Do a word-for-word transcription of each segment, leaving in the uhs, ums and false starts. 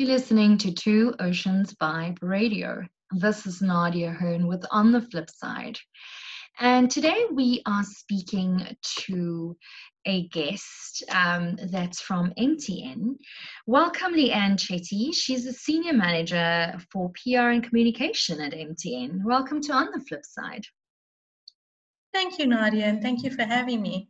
You're listening to Two Oceans Vibe Radio. This is Nadia Hearn with On the Flipside. And today we are speaking to a guest um, that's from M T N. Welcome, Leigh-Ann Chetty. She's a senior manager for P R and communication at M T N. Welcome to On the Flipside. Thank you, Nadia, and thank you for having me.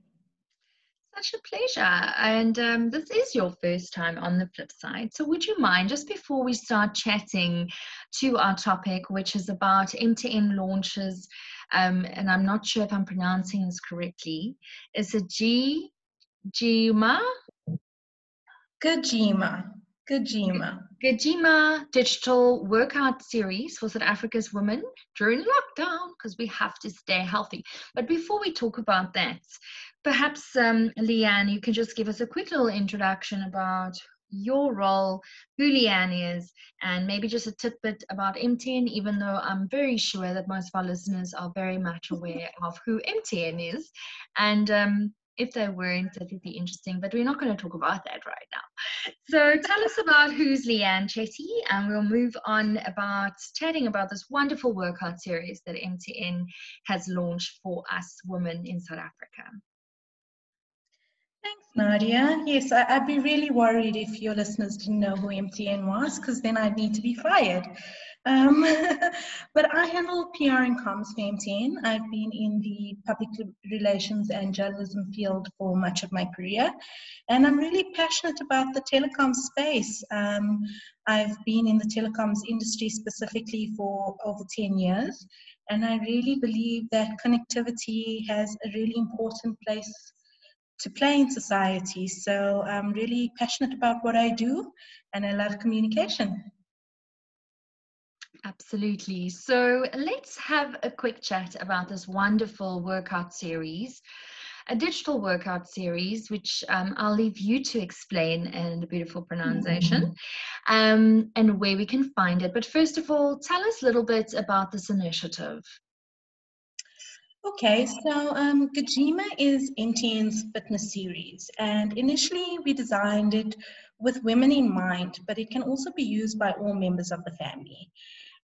Such a pleasure. And um, this is your first time on the flip side. So would you mind, just before we start chatting to our topic, which is about M T N launches, um, and I'm not sure if I'm pronouncing this correctly, is it GiGYMa? GiGYMa. GiGYMa. GiGYMa digital workout series for South Africa's women during lockdown, because we have to stay healthy. But before we talk about that, perhaps, um, Leigh-Ann, you can just give us a quick little introduction about your role, who Leigh-Ann is, and maybe just a tidbit about M T N, even though I'm very sure that most of our listeners are very much aware of who M T N is. And um, if they weren't, that would be interesting, but we're not going to talk about that right now. So tell us about who's Leigh-Ann Chetty, and we'll move on about chatting about this wonderful workout series that M T N has launched for us women in South Africa. Thanks, Nadia. Yes, I, I'd be really worried if your listeners didn't know who M T N was, because then I'd need to be fired. Um, but I handle P R and comms for M T N. I've been in the public relations and journalism field for much of my career, and I'm really passionate about the telecom space. Um, I've been in the telecoms industry specifically for over ten years, and I really believe that connectivity has a really important place to play in society. So I'm really passionate about what I do, and I love communication. Absolutely. So let's have a quick chat about this wonderful workout series, a digital workout series, which um, I'll leave you to explain, and a beautiful pronunciation, mm-hmm. um, and where we can find it. But first of all, tell us a little bit about this initiative. Okay, so um, GiGYMa is M T N's fitness series, and initially we designed it with women in mind, but it can also be used by all members of the family.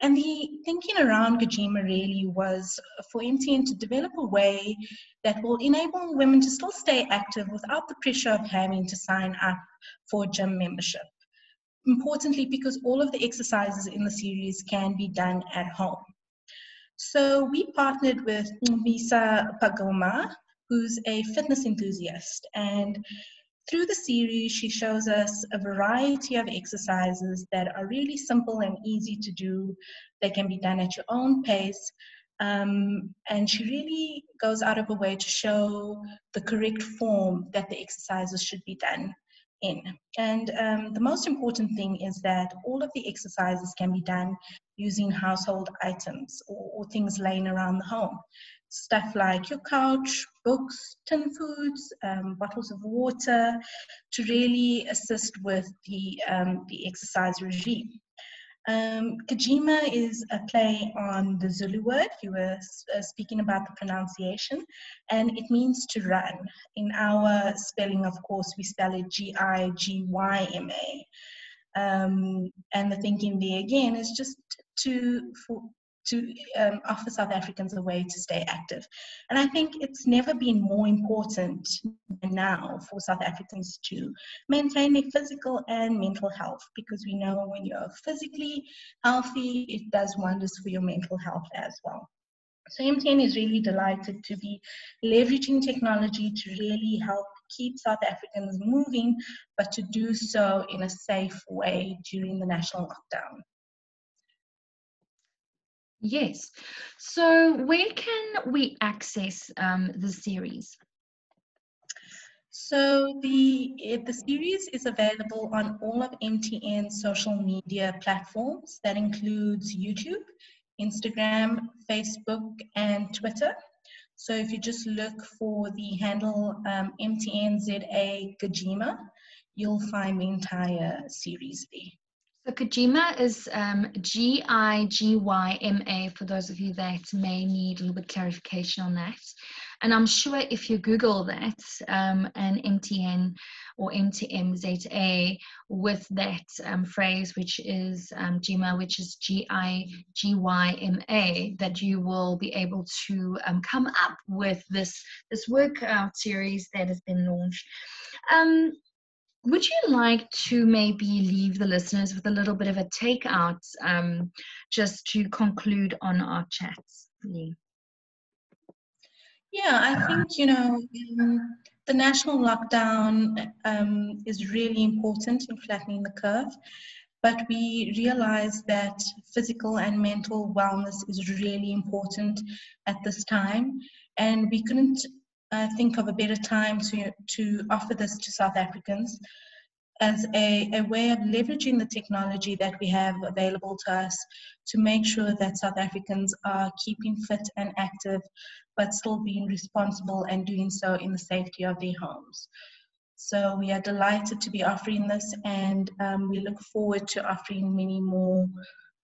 And the thinking around GiGYMa really was for M T N to develop a way that will enable women to still stay active without the pressure of having to sign up for a gym membership. Importantly, because all of the exercises in the series can be done at home. So we partnered with Misa Pagoma, who's a fitness enthusiast, and through the series she shows us a variety of exercises that are really simple and easy to do. They can be done at your own pace, um, and she really goes out of her way to show the correct form that the exercises should be done in. And um, the most important thing is that all of the exercises can be done using household items, or, or things laying around the home. Stuff like your couch, books, tin foods, um, bottles of water, to really assist with the, um, the exercise regime. Um, GiGYMa is a play on the Zulu word. You were uh, speaking about the pronunciation, and it means to run. In our spelling, of course, we spell it G I G Y M A. Um, and the thinking there again is just to, for, to um, offer South Africans a way to stay active. And I think it's never been more important than now for South Africans to maintain their physical and mental health, because we know when you're physically healthy, it does wonders for your mental health as well. So M T N is really delighted to be leveraging technology to really help keep South Africans moving, but to do so in a safe way during the national lockdown. Yes. So where can we access um, the series? So the, the series is available on all of M T N's social media platforms. That includes YouTube, Instagram, Facebook, and Twitter. So if you just look for the handle um, M T N S A GiGYMa, you'll find the entire series there. So GiGYMa is um, G I G Y M A, for those of you that may need a little bit of clarification on that. And I'm sure if you Google that, um, an M T N or M T N Z A with that um, phrase, which is um, GiGYMa, which is G I G Y M A, that you will be able to um, come up with this, this workout series that has been launched. Um, Would you like to maybe leave the listeners with a little bit of a takeout um, just to conclude on our chats? Yeah, I think, you know, um, the national lockdown um, is really important in flattening the curve, but we realize that physical and mental wellness is really important at this time, and we couldn't I think of a better time to, to offer this to South Africans as a, a way of leveraging the technology that we have available to us to make sure that South Africans are keeping fit and active, but still being responsible and doing so in the safety of their homes. So we are delighted to be offering this, and um, we look forward to offering many more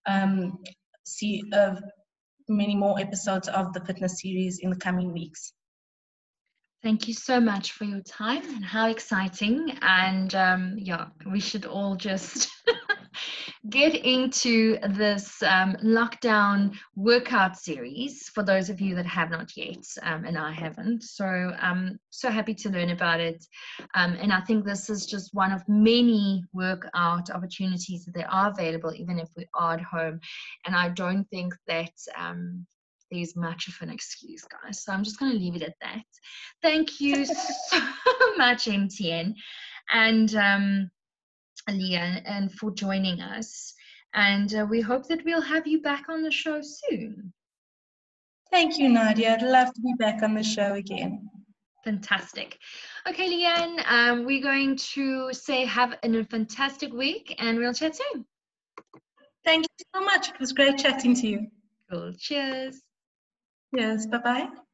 um, see, uh, many more episodes of the fitness series in the coming weeks. Thank you so much for your time, and how exciting. And um, yeah, we should all just get into this um, lockdown workout series for those of you that have not yet, um, and I haven't. So I'm um, so happy to learn about it. Um, and I think this is just one of many workout opportunities that are available, even if we are at home. And I don't think that... Um, There's much of an excuse, guys. So I'm just going to leave it at that. Thank you so much, M T N and um, Leigh-Ann, and for joining us. And uh, we hope that we'll have you back on the show soon. Thank you, Nadia. I'd love to be back on the show again. Fantastic. Okay, Leigh-Ann, um, we're going to say have a fantastic week, and we'll chat soon. Thank you so much. It was great chatting to you. Cool. Cheers. Yes, bye-bye.